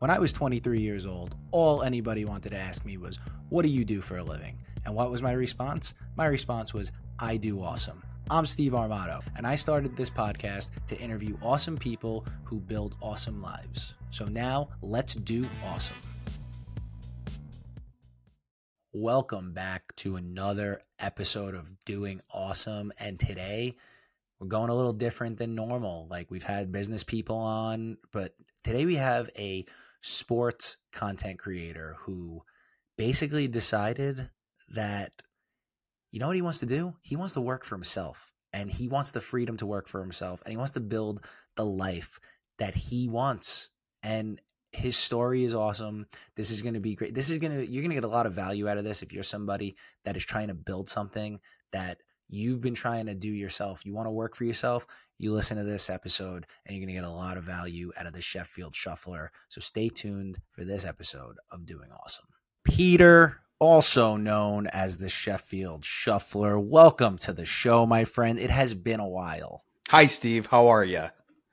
When I was 23 years old, all anybody wanted to ask me was, what do you do for a living? And what was my response? My response was, I do awesome. I'm Steve Armato, and I started this podcast to interview awesome people who build awesome lives. So now, let's do awesome. Welcome back to another episode of Doing Awesome, and today we're going a little different than normal. Like, we've had business people on, but today we have a sports content creator who basically decided that, you know what he wants to do? He wants to work for himself, and he wants the freedom to work for himself, and he wants to build the life that he wants. And his story is awesome. This is going to be great. You're going to get a lot of value out of this if you're somebody that is trying to build something that you've been trying to do yourself. You want to work for yourself, you listen to this episode, and you're going to get a lot of value out of the Sheffield Shuffler. So stay tuned for this episode of Doing Awesome. Peter, also known as the Sheffield Shuffler, welcome to the show, my friend. It has been a while. Hi, Steve. How are you?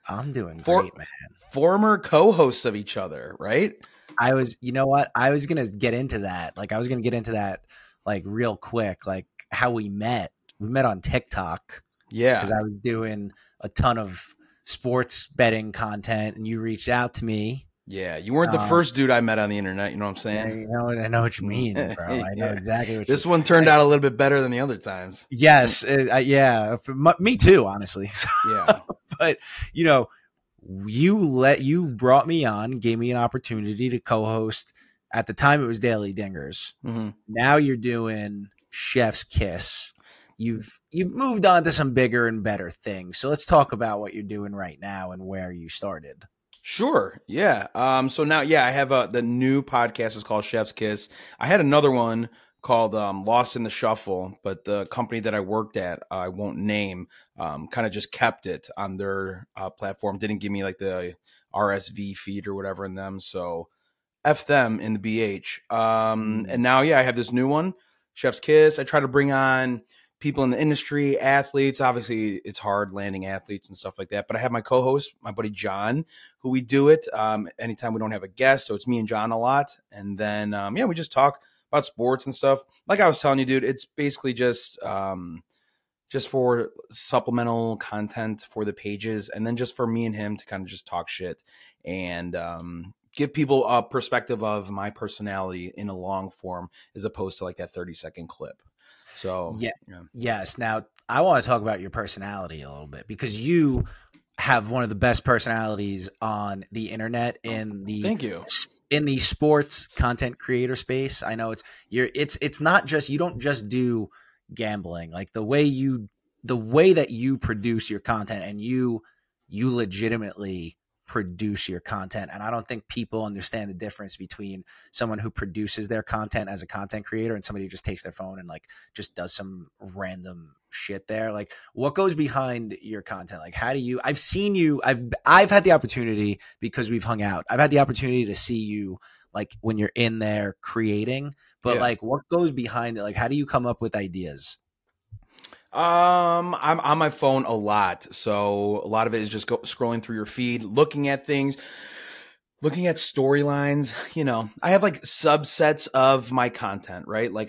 I'm doing great, man. Former co-hosts of each other, right? I was going to get into that real quick, like how we met. We met on TikTok. Yeah. Because I was doing a ton of sports betting content and you reached out to me. Yeah, you weren't the first dude I met on the internet. You know what I'm saying? I know what you mean, bro. I know exactly what you mean. This one turned out a little bit better than the other times. Yes, yeah. Me too, honestly. Yeah. But, you know, you brought me on, gave me an opportunity to co-host. At the time, it was Daily Dingers. Mm-hmm. Now you're doing Chef's Kiss. You've moved on to some bigger and better things. So let's talk about what you're doing right now and where you started. Sure. Yeah. So now, I have the new podcast is called Chef's Kiss. I had another one called Lost in the Shuffle, but the company that I worked at, I won't name, kind of just kept it on their platform. Didn't give me like the RSV feed or whatever in them. So F them in the BH. And now, I have this new one, Chef's Kiss. I try to bring on people in the industry, athletes. Obviously it's hard landing athletes and stuff like that, but I have my co-host, my buddy John, who we do it anytime we don't have a guest. So it's me and John a lot. And then, we just talk about sports and stuff. Like I was telling you, dude, it's basically just for supplemental content for the pages. And then just for me and him to kind of just talk shit and give people a perspective of my personality in a long form, as opposed to like that 30-second clip. So, Yes. Now I want to talk about your personality a little bit, because you have one of the best personalities on the internet in the sports content creator space. I know it's not just, you don't just do gambling, like the way that you produce your content, and you legitimately produce your content. And I don't think people understand the difference between someone who produces their content as a content creator and somebody who just takes their phone and like just does some random shit there. Like, what goes behind your content? Like, how do you, I've seen you, I've had the opportunity, because we've hung out, I've had the opportunity to see you like when you're in there creating, but like what goes behind it? Like, how do you come up with ideas? I'm on my phone a lot. So a lot of it is just scrolling through your feed, looking at things, looking at storylines. You know, I have like subsets of my content, right? Like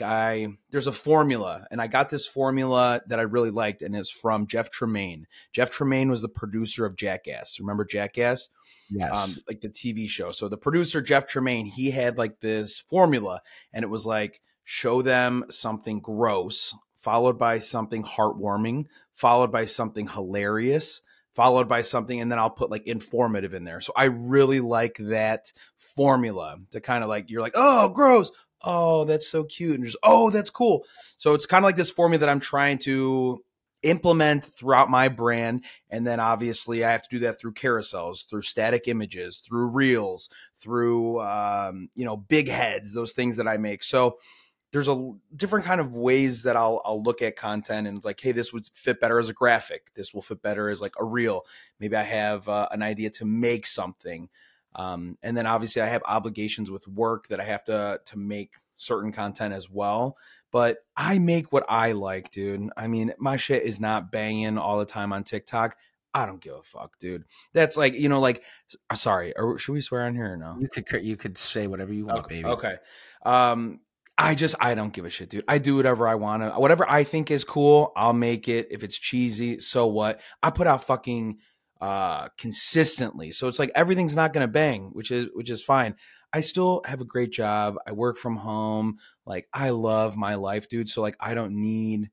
there's a formula, and I got this formula that I really liked, and it's from Jeff Tremaine. Jeff Tremaine was the producer of Jackass. Remember Jackass? Yes. Like the TV show. So the producer, Jeff Tremaine, he had like this formula, and it was like, show them something gross, followed by something heartwarming, followed by something hilarious, followed by something, and then I'll put like informative in there. So I really like that formula to kind of like, you're like, oh, gross. Oh, that's so cute. And just, oh, that's cool. So it's kind of like this formula that I'm trying to implement throughout my brand. And then obviously I have to do that through carousels, through static images, through reels, through, big heads, those things that I make. So there's a different kind of ways that I'll look at content, and like, hey, this would fit better as a graphic. This will fit better as like a reel. Maybe I have an idea to make something. And then obviously I have obligations with work that I have to make certain content as well. But I make what I like, dude. I mean, my shit is not banging all the time on TikTok. I don't give a fuck, dude. That's like, you know, like, sorry, should we swear on here or no? You could say whatever you want, okay, baby. Okay. I don't give a shit, dude. I do whatever I want to. Whatever I think is cool, I'll make it. If it's cheesy, so what? I put out fucking consistently. So it's like everything's not going to bang, which is fine. I still have a great job. I work from home. Like, I love my life, dude. So like, I don't need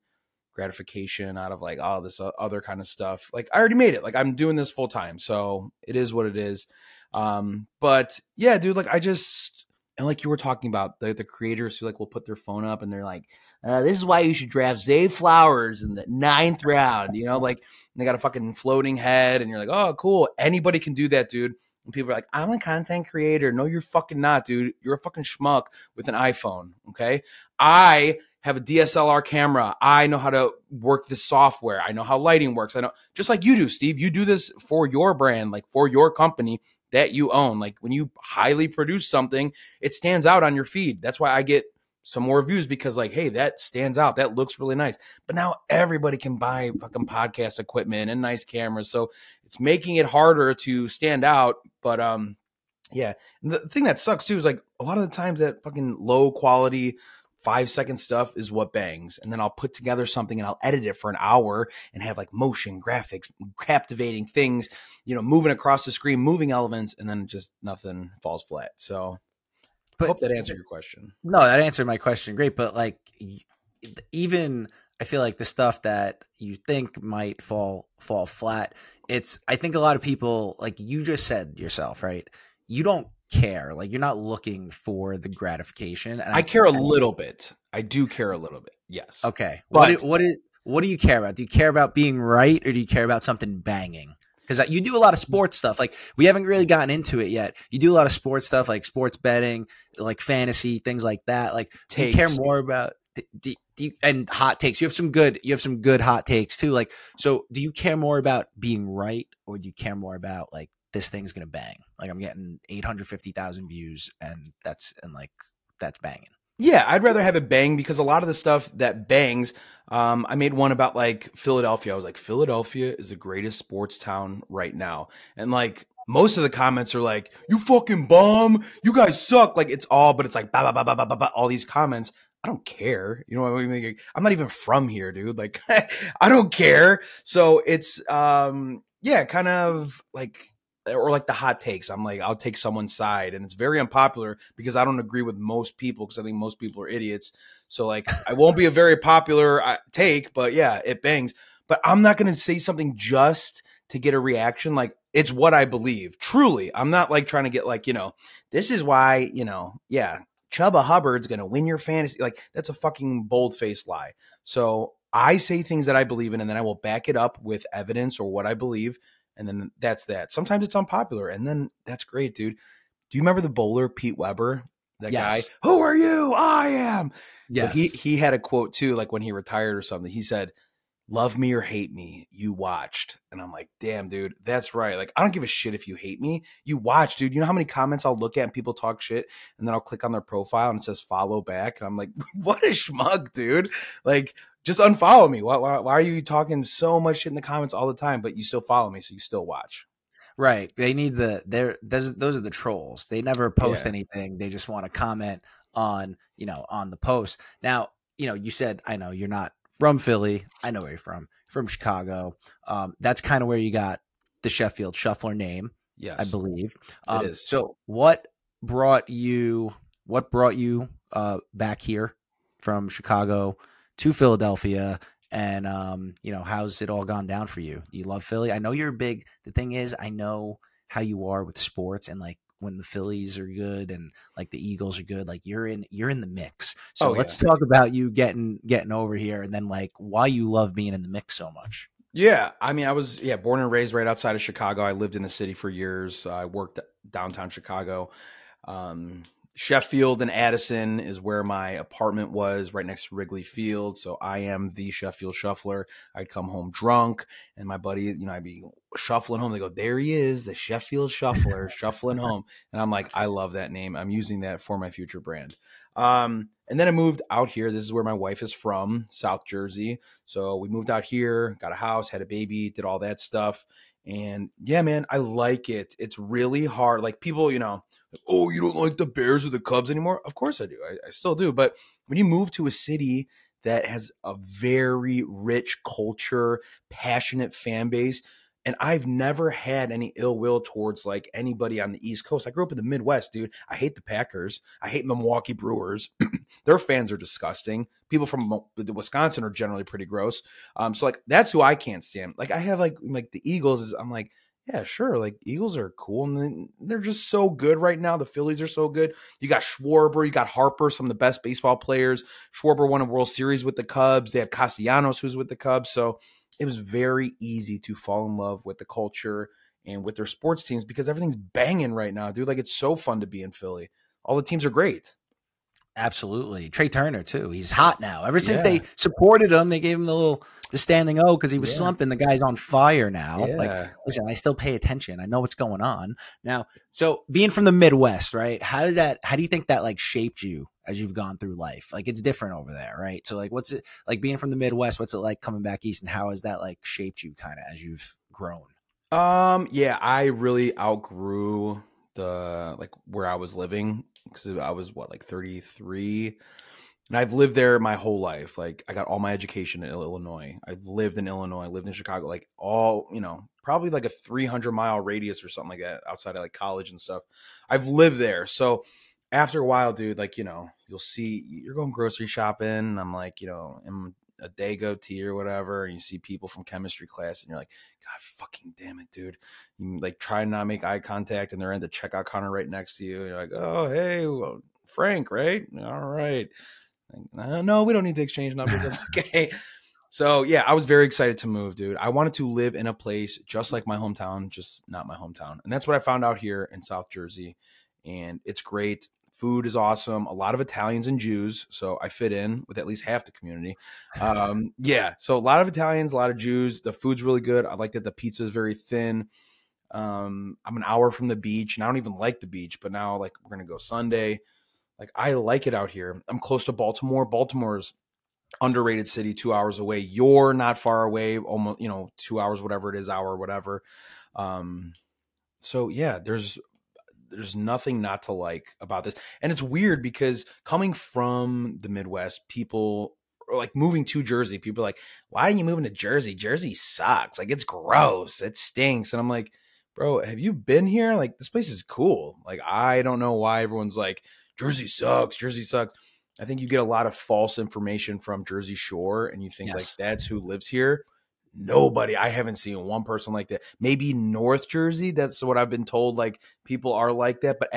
gratification out of like all this other kind of stuff. Like, I already made it. Like, I'm doing this full time, so it is what it is. But yeah, dude, like, I just, and like you were talking about the creators who like will put their phone up and they're like, this is why you should draft Zay Flowers in the 9th round, you know, like, and they got a fucking floating head and you're like, oh cool, anybody can do that, dude. And people are like, I'm a content creator. No, you're fucking not, dude. You're a fucking schmuck with an iPhone. Okay, I have a DSLR camera. I know how to work this software. I know how lighting works. I know, just like you do, Steve. You do this for your brand, like for your company that you own. Like, when you highly produce something, it stands out on your feed. That's why I get some more views, because like, hey, that stands out. That looks really nice. But now everybody can buy fucking podcast equipment and nice cameras. So it's making it harder to stand out. But yeah, and the thing that sucks too is like a lot of the times that fucking low quality 5-second stuff is what bangs. And then I'll put together something and I'll edit it for an hour and have like motion graphics, captivating things, you know, moving across the screen, moving elements, and then just nothing falls flat. So I hope that answered your question. No, that answered my question. Great. But like, even I feel like the stuff that you think might fall flat, it's, I think a lot of people, like you just said yourself, right? You don't care, like you're not looking for the gratification. And I care a little bit. I do care a little bit. Yes. Okay. But what do you care about? Do you care about being right, or do you care about something banging? Because you do a lot of sports stuff. Like, we haven't really gotten into it yet. You do a lot of sports stuff, like sports betting, like fantasy, things like that. Like, takes. Do you care more about and hot takes? You have some good hot takes too. Like, so do you care more about being right, or do you care more about like, this thing's going to bang? Like, I'm getting 850,000 views and that's banging. Yeah. I'd rather have it bang, because a lot of the stuff that bangs, I made one about like Philadelphia. I was like, Philadelphia is the greatest sports town right now. And like, most of the comments are like, you fucking bum, you guys suck. Like, it's all, but it's like, bah, bah, bah, bah, bah, bah, bah, all these comments. I don't care. You know what I mean? Like, I'm not even from here, dude. Like, I don't care. So it's, yeah, kind of like, or like the hot takes. I'm like, I'll take someone's side, and it's very unpopular because I don't agree with most people, because I think most people are idiots. So like, I won't be a very popular take, but yeah, it bangs. But I'm not going to say something just to get a reaction. Like, it's what I believe. Truly. I'm not like trying to get like, you know, this is why, you know, yeah, Chubba Hubbard's going to win your fantasy. Like, that's a fucking bold-faced lie. So I say things that I believe in, and then I will back it up with evidence or what I believe. And then that's that. Sometimes it's unpopular, and then that's great, dude. Do you remember the bowler, Pete Weber? That yes. Guy, who are you? I am. Yes. So he had a quote too, like when he retired or something, he said, love me or hate me, you watched. And I'm like, damn, dude, that's right. Like, I don't give a shit if you hate me. You watch, dude. You know how many comments I'll look at and people talk shit, and then I'll click on their profile and it says follow back. And I'm like, what a schmuck, dude. Like, just unfollow me. Why are you talking so much shit in the comments all the time, but you still follow me, so you still watch? Right. They need those are the trolls. They never post anything. They just want to comment on, you know, on the post. Now, you know, you said, I know you're not from Philly. I know where you're from Chicago. That's kind of where you got the Sheffield Shuffler name. Yes, I believe. It is. So what brought you back here from Chicago to Philadelphia, and you know, how's it all gone down for you? You love Philly. I know you're big. The thing is, I know how you are with sports, and like when the Phillies are good and like the Eagles are good, like you're in the mix. So let's talk about you getting over here, and then like why you love being in the mix so much. Yeah, I mean, I was born and raised right outside of Chicago. I lived in the city for years. I worked downtown Chicago. Sheffield and Addison is where my apartment was, right next to Wrigley Field. So I am the Sheffield Shuffler. I'd come home drunk, and my buddy, you know, I'd be shuffling home. They go, there he is, the Sheffield Shuffler, shuffling home. And I'm like, I love that name. I'm using that for my future brand. And then I moved out here. This is where my wife is from, South Jersey. So we moved out here, got a house, had a baby, did all that stuff. And yeah, man, I like it. It's really hard. Like people, you know, oh, you don't like the Bears or the Cubs anymore? Of course I do. I still do. But when you move to a city that has a very rich culture, passionate fan base, and I've never had any ill will towards like anybody on the East Coast. I grew up in the Midwest, dude. I hate the Packers. I hate the Milwaukee Brewers. Their fans are disgusting. People from Wisconsin are generally pretty gross. So like that's who I can't stand. Like I have like the Eagles is, I'm like, yeah, sure. Like Eagles are cool. And they're just so good right now. The Phillies are so good. You got Schwarber, you got Harper, some of the best baseball players. Schwarber won a World Series with the Cubs. They have Castellanos who's with the Cubs. So it was very easy to fall in love with the culture and with their sports teams because everything's banging right now, dude. Like, it's so fun to be in Philly. All the teams are great. Absolutely. Trey Turner, too. He's hot now. Ever since they supported him, they gave him the standing O because he was slumping. The guy's on fire now. Yeah. Like, listen, I still pay attention. I know what's going on now. So being from the Midwest, right? How do you think that like shaped you as you've gone through life? Like it's different over there, right? So like, what's it like being from the Midwest? What's it like coming back East, and how has that like shaped you kind of as you've grown? Yeah, I really outgrew the, like where I was living because I was what, like 33. And I've lived there my whole life. Like I got all my education in Illinois. I lived in Illinois, lived in Chicago, like all, you know, probably like a 300-mile radius or something like that outside of like college and stuff. I've lived there. So after a while, dude, like, you know, you'll see you're going grocery shopping. And I'm like, you know, I'm a Dago tea or whatever. And you see people from chemistry class and you're like, God fucking damn it, dude. You like try and not make eye contact and they're in the checkout counter right next to you. And you're like, oh, hey, well, Frank, right? All right. No, we don't need to exchange numbers. That's okay. So yeah, I was very excited to move, dude. I wanted to live in a place just like my hometown, just not my hometown. And that's what I found out here in South Jersey. And it's great. Food is awesome. A lot of Italians and Jews. So I fit in with at least half the community. Yeah. So a lot of Italians, a lot of Jews. The food's really good. I like that the pizza is very thin. I'm an hour from the beach and I don't even like the beach, but now like we're going to go Sunday. Like, I like it out here. I'm close to Baltimore. Baltimore's underrated city, 2 hours away. You're not far away, almost, you know, 2 hours, whatever it is, hour, whatever. So yeah, there's nothing not to like about this. And it's weird because coming from the Midwest, people are like moving to Jersey. People are like, why are you moving to Jersey? Jersey sucks. Like, it's gross. It stinks. And I'm like, bro, have you been here? Like, this place is cool. Like, I don't know why everyone's like, Jersey sucks. Jersey sucks. I think you get a lot of false information from Jersey Shore and you think like that's who lives here. Nobody. I haven't seen one person like that. Maybe North Jersey. That's what I've been told. Like people are like that, but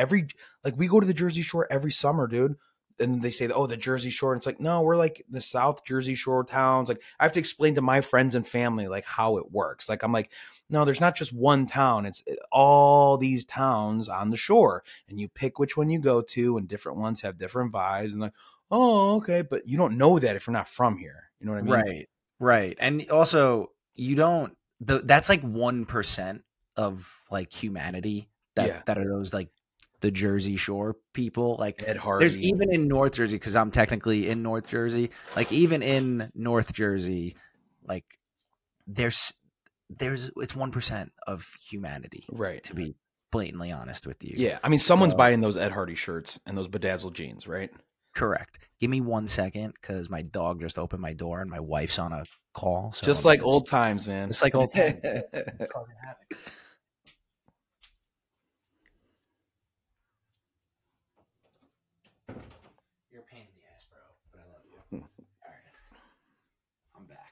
we go to the Jersey Shore every summer, dude. And they say, oh, the Jersey Shore. And it's like, no, we're like the South Jersey Shore towns. Like I have to explain to my friends and family, like how it works. Like, I'm like, no, there's not just one town. It's all these towns on the shore and you pick which one you go to and different ones have different vibes and like, oh, okay. But you don't know that if you're not from here. You know what I mean? Right. Right. And also you don't, that's like 1% of like humanity that are those like the Jersey Shore people. Like Ed Harvey. There's even in North Jersey, cause I'm technically in North Jersey, like even in North Jersey, like there's it's 1% of humanity, right? To be blatantly honest with you. Yeah. I mean, someone's buying those Ed Hardy shirts and those bedazzled jeans, right? Correct. Give me 1 second. Cause my dog just opened my door and my wife's on a call. So just like old times, man. It's like old times. You're a pain in the ass, bro, but I love you. All right. I'm back.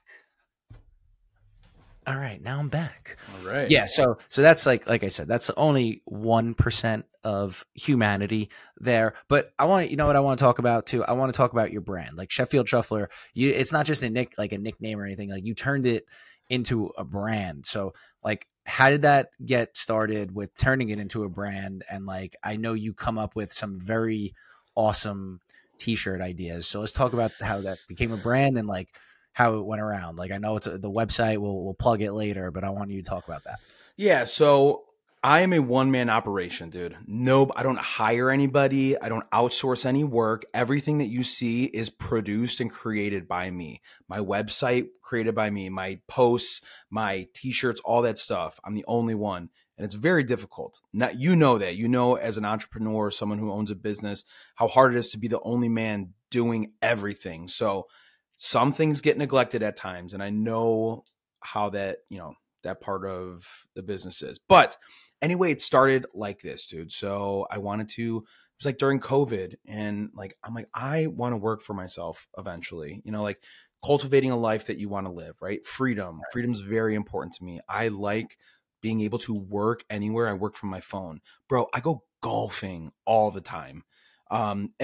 All right, now I'm back. All right. Yeah, so that's like I said, that's only 1% of humanity there. But I want to, you know what I want to talk about too? I want to talk about your brand. Like Sheffield Shuffler, it's not just a nickname or anything. Like you turned it into a brand. So like how did that get started with turning it into a brand? And like, I know you come up with some very awesome t-shirt ideas. So let's talk about how that became a brand and like how it went around. Like, I know it's the website, we'll plug it later, but I want you to talk about that. Yeah. So I am a one-man operation, dude. No, I don't hire anybody. I don't outsource any work. Everything that you see is produced and created by me. My website created by me, my posts, my t-shirts, all that stuff. I'm the only one. And it's very difficult. Now, you know that. You know, as an entrepreneur, someone who owns a business, how hard it is to be the only man doing everything. So some things get neglected at times. And I know how that, you know, that part of the business is. But anyway, it started like this, dude. So I wanted to, it was like during COVID, and like, I'm like, I want to work for myself eventually, you know, like cultivating a life that you want to live, right? Freedom is very important to me. I like being able to work anywhere. I work from my phone, bro. I go golfing all the time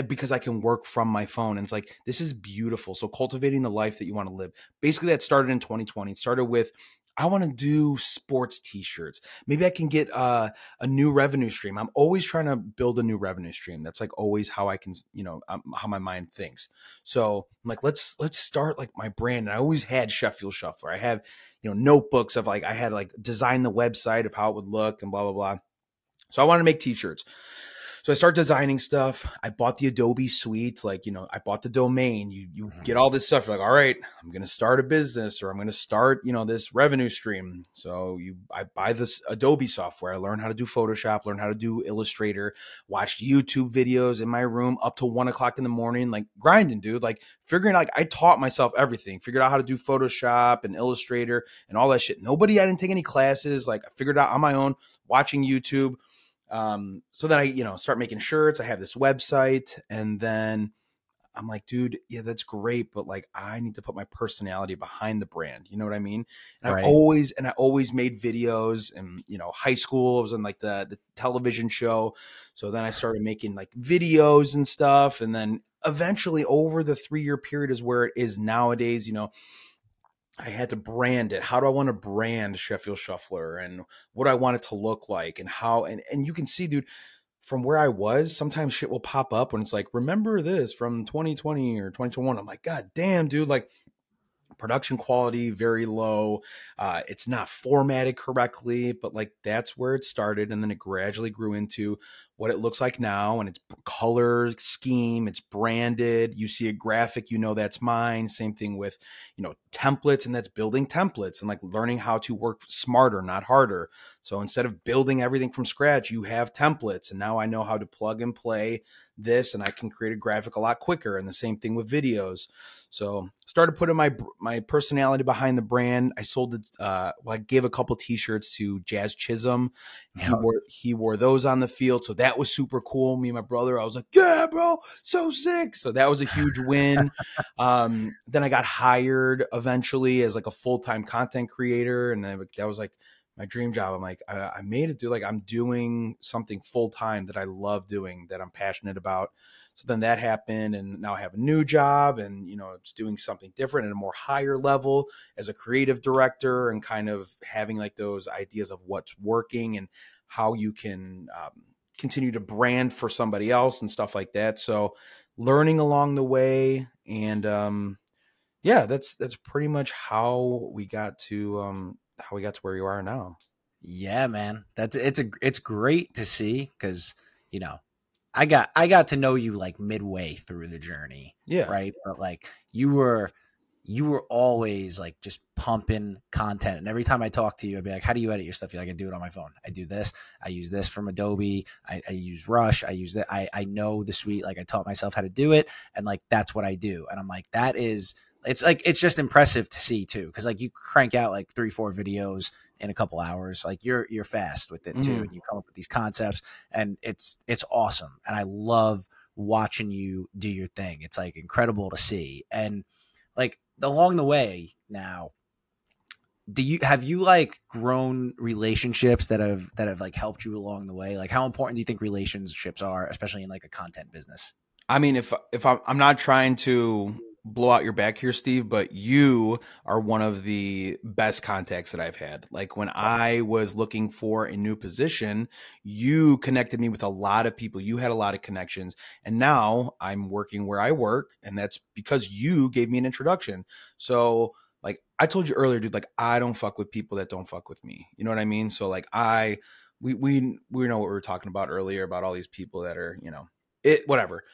because I can work from my phone. And it's like, this is beautiful. So cultivating the life that you want to live. Basically that started in 2020. It started with, I want to do sports t-shirts. Maybe I can get a new revenue stream. I'm always trying to build a new revenue stream. That's like always how I can, you know, how my mind thinks. So I'm like, let's start like my brand. And I always had Sheffield Shuffler. I have, you know, notebooks of like, I had like designed the website of how it would look and blah, blah, blah. So I want to make t-shirts. So I start designing stuff. I bought the Adobe suite. Like, you know, I bought the domain. You get all this stuff. You're like, all right, I'm going to start a business, or I'm going to start, you know, this revenue stream. So I buy this Adobe software. I learn how to do Photoshop, learn how to do Illustrator, watched YouTube videos in my room up to 1 o'clock in the morning, like grinding, dude, like figuring, like I taught myself everything, figured out how to do Photoshop and Illustrator and all that shit. I didn't take any classes. Like I figured out on my own, watching YouTube. So then I, you know, start making shirts. I have this website, and then I'm like, dude, yeah, that's great. But like, I need to put my personality behind the brand. You know what I mean? And right. I always made videos, and, you know, high school, I was on like the television show. So then I started making like videos and stuff. And then eventually over the 3-year period is where it is nowadays, you know, I had to brand it. How do I want to brand Sheffield Shuffler, and what do I want it to look like, and how, and you can see, dude, from where I was, sometimes shit will pop up when it's like, remember this from 2020 or 2021. I'm like, God damn, dude, like production quality, very low. It's not formatted correctly, but like, that's where it started. And then it gradually grew into what it looks like now. And it's color scheme, it's branded. You see a graphic, you know, that's mine. Same thing with, you know, templates, and that's building templates and like learning how to work smarter, not harder. So instead of building everything from scratch, you have templates. And now I know how to plug and play this, and I can create a graphic a lot quicker. And the same thing with videos. So started putting my personality behind the brand. I sold it. I gave a couple t-shirts to Jazz Chisholm. He wore those on the field. So that was super cool. Me and my brother, I was like, yeah, bro, so sick. So that was a huge win. Then I got hired eventually as like a full-time content creator. And that was like my dream job. I'm like, I made it, dude. Like I'm doing something full-time that I love doing, that I'm passionate about. So then that happened, and now I have a new job, and, you know, it's doing something different at a more higher level as a creative director, and kind of having like those ideas of what's working and how you can, continue to brand for somebody else and stuff like that. So learning along the way. And, yeah, that's pretty much how we got to, where you are now. Yeah, man. It's great to see. 'Cause you know, I got to know you like midway through the journey. Yeah. Right. But like you were always like just pumping content. And every time I talk to you, I'd be like, how do you edit your stuff? You're like, I do it on my phone. I do this. I use this from Adobe. I use Rush. I use that. I know the suite. Like I taught myself how to do it. And like, that's what I do. And I'm like, it's just impressive to see too. 'Cause like you crank out like 3-4 videos in a couple hours. Like you're fast with it too. And you come up with these concepts, and it's awesome. And I love watching you do your thing. It's like incredible to see. And like, along the way now, have you like grown relationships that have like helped you along the way? Like how important do you think relationships are, especially in like a content business? I mean, if I'm not trying to blow out your back here, Steve, but you are one of the best contacts that I've had. Like when I was looking for a new position, you connected me with a lot of people. You had a lot of connections, and now I'm working where I work, and that's because you gave me an introduction. So like I told you earlier, dude, like I don't fuck with people that don't fuck with me. You know what I mean? So like we know what we were talking about earlier about all these people that are, you know, it, whatever.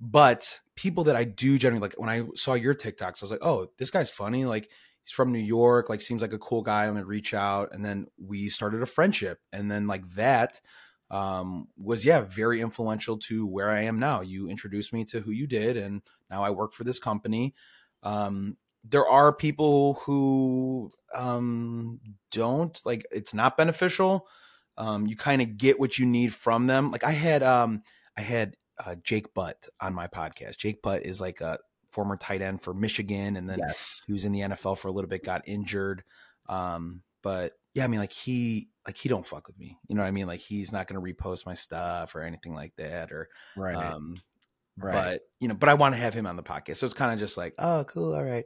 But people that I do generally like, when I saw your TikToks, I was like, oh, this guy's funny. Like he's from New York, like seems like a cool guy. I'm going to reach out. And then we started a friendship. And then like that was, yeah, very influential to where I am now. You introduced me to who you did. And now I work for this company. There are people who don't like, it's not beneficial. You kind of get what you need from them. Like I had Jake Butt on my podcast. Jake Butt is like a former tight end for Michigan, and then he was in the NFL for a little bit, got injured. But yeah, I mean, he don't fuck with me. You know what I mean? Like he's not going to repost my stuff or anything like that. Or right. But you know, but I want to have him on the podcast, so it's kind of just like, oh, cool, all right.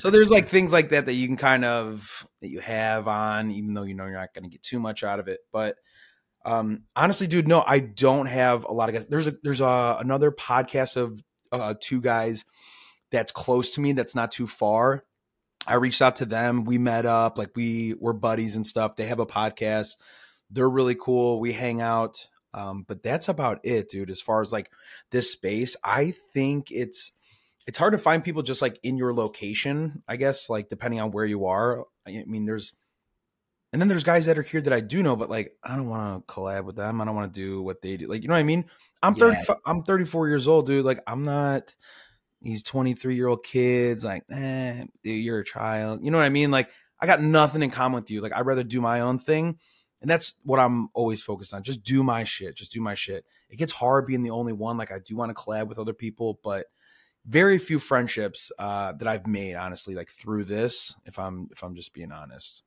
So there's like things like that you can kind of that you have on, even though you know you're not going to get too much out of it, but. Honestly, dude, no, I don't have a lot of guys. There's another podcast of two guys that's close to me. That's not too far. I reached out to them. We met up, like we were buddies and stuff. They have a podcast. They're really cool. We hang out. But that's about it, dude. As far as like this space, I think it's hard to find people just like in your location, I guess, like depending on where you are. I mean, and then there's guys that are here that I do know, but like, I don't want to collab with them. I don't want to do what they do. Like, you know what I mean? I'm 34 years old, dude. Like I'm not these 23-year-old kids. Like, dude, you're a child. You know what I mean? Like I got nothing in common with you. Like I'd rather do my own thing. And that's what I'm always focused on. Just do my shit. It gets hard being the only one. Like I do want to collab with other people, but very few friendships that I've made, honestly, like through this, if I'm just being honest.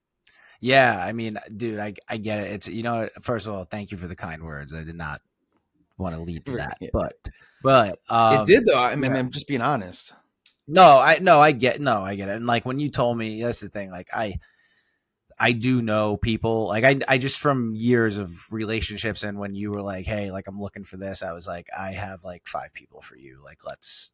Yeah, I mean, dude, I get it. It's, you know, first of all, thank you for the kind words. I did not want to lead to that, but it did though. I mean, yeah. I'm just being honest. No, I get it. And like when you told me, that's the thing. Like I do know people. Like I just from years of relationships, and when you were like, hey, like I'm looking for this, I was like, I have like 5 people for you. Like let's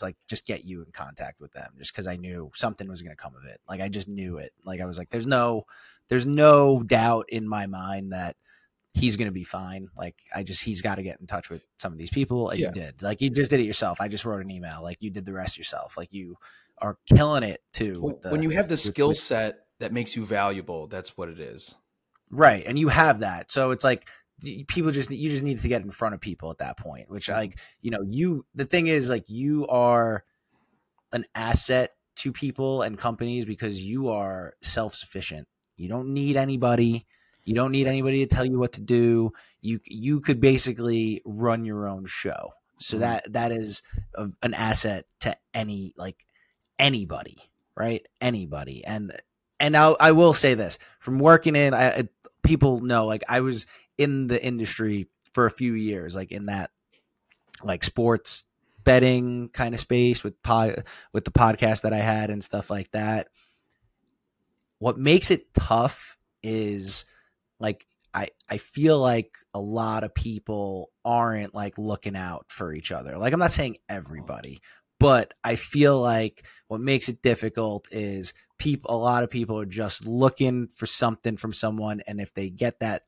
like just get you in contact with them, just because I knew something was going to come of it. Like I just knew it. Like I was like, there's no doubt in my mind that he's going to be fine. Like he's got to get in touch with some of these people. And you did. Like you just did it yourself. I just wrote an email. Like you did the rest yourself. Like you are killing it too. When you have the skill set that makes you valuable, that's what it is. Right. And you have that. So it's like, you just need to get in front of people at that point, which like, you know, the thing is like you are an asset to people and companies because you are self-sufficient. You don't need anybody. You don't need anybody to tell you what to do. You could basically run your own show. So that is an asset to anybody, right? Anybody. And I will say this from working in, people know, like I was in the industry for a few years, like in that like sports betting kind of space with the podcast that I had and stuff like that. What makes it tough is like, I feel like a lot of people aren't like looking out for each other. Like I'm not saying everybody, but I feel like what makes it difficult is a lot of people are just looking for something from someone. And if they get that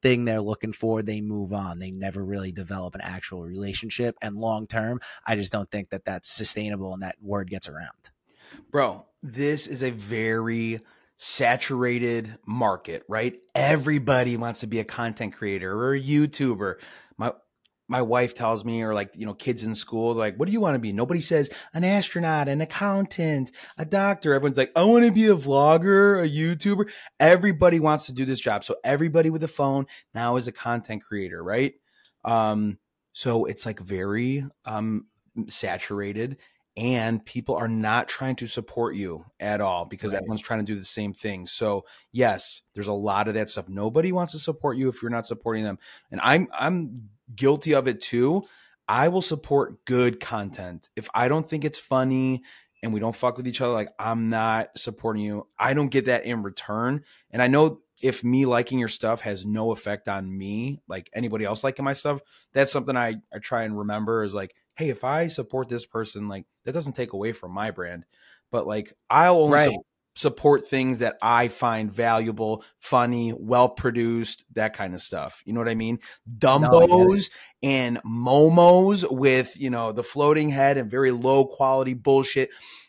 thing they're looking for, they move on. They never really develop an actual relationship. And long-term, I just don't think that that's sustainable and that word gets around. Bro, this is a very saturated market, right? Everybody wants to be a content creator or a YouTuber. My wife tells me, or like, you know, kids in school, like, what do you want to be? Nobody says an astronaut, an accountant, a doctor. Everyone's like, I want to be a vlogger, a YouTuber. Everybody wants to do this job. So everybody with a phone now is a content creator, right? So it's like very saturated, and people are not trying to support you at all because everyone's trying to do the same thing. So yes, there's a lot of that stuff. Nobody wants to support you if you're not supporting them. And I'm guilty of it too. I will support good content. If I don't think it's funny and we don't fuck with each other, like, I'm not supporting you. I don't get that in return. And I know if me liking your stuff has no effect on me, like anybody else liking my stuff, that's something I try and remember is like, hey, if I support this person, like, that doesn't take away from my brand. But like, I'll only support things that I find valuable, funny, well-produced, that kind of stuff. You know what I mean? Dumbos and Momos with, you know, the floating head and very low quality bullshit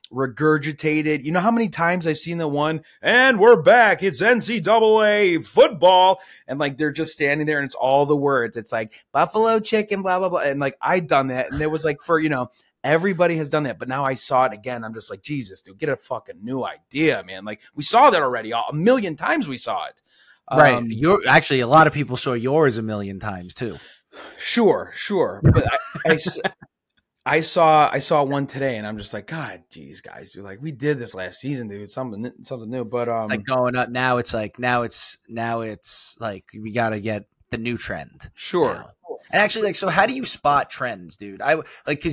regurgitated. You know how many times I've seen the one, and we're back, it's NCAA football. And like, they're just standing there and it's all the words. It's like buffalo chicken, blah, blah, blah. And like, I'd done that. And it was like for, you know, everybody has done that, but now I saw it again. I'm just like, Jesus, dude, get a fucking new idea, man. Like, we saw that already. A million times we saw it. Right. You're actually, a lot of people saw yours a million times too. Sure, sure. But I saw one today, and I'm just like, God, geez, guys, dude, like, we did this last season, dude. Something new. But it's like going up now. It's like now it's like we gotta get the new trend. Sure. Now. And actually, like, so how do you spot trends, dude? I feel like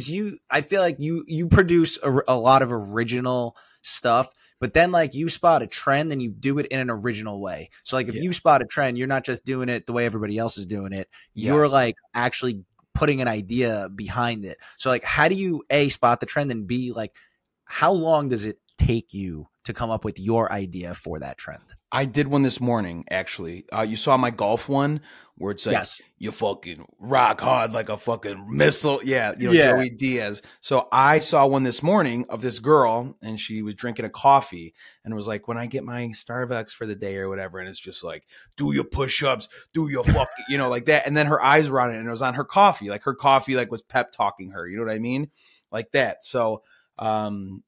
you produce a lot of original stuff, but then like you spot a trend and you do it in an original way. So like, if you spot a trend, you're not just doing it the way everybody else is doing it. You're like actually putting an idea behind it. So like, how do you A, spot the trend, and B, like, how long does it take you to come up with your idea for that trend? I did one this morning, actually. You saw my golf one where it's like, you fucking rock hard like a fucking missile. Yeah, you know, Joey Diaz. So I saw one this morning of this girl, and she was drinking a coffee and was like, when I get my Starbucks for the day or whatever, and it's just like, do your push-ups, do your fucking, you know, like that. And then her eyes were on it, and it was on her coffee. Like, her coffee like was pep talking her. You know what I mean? Like that. So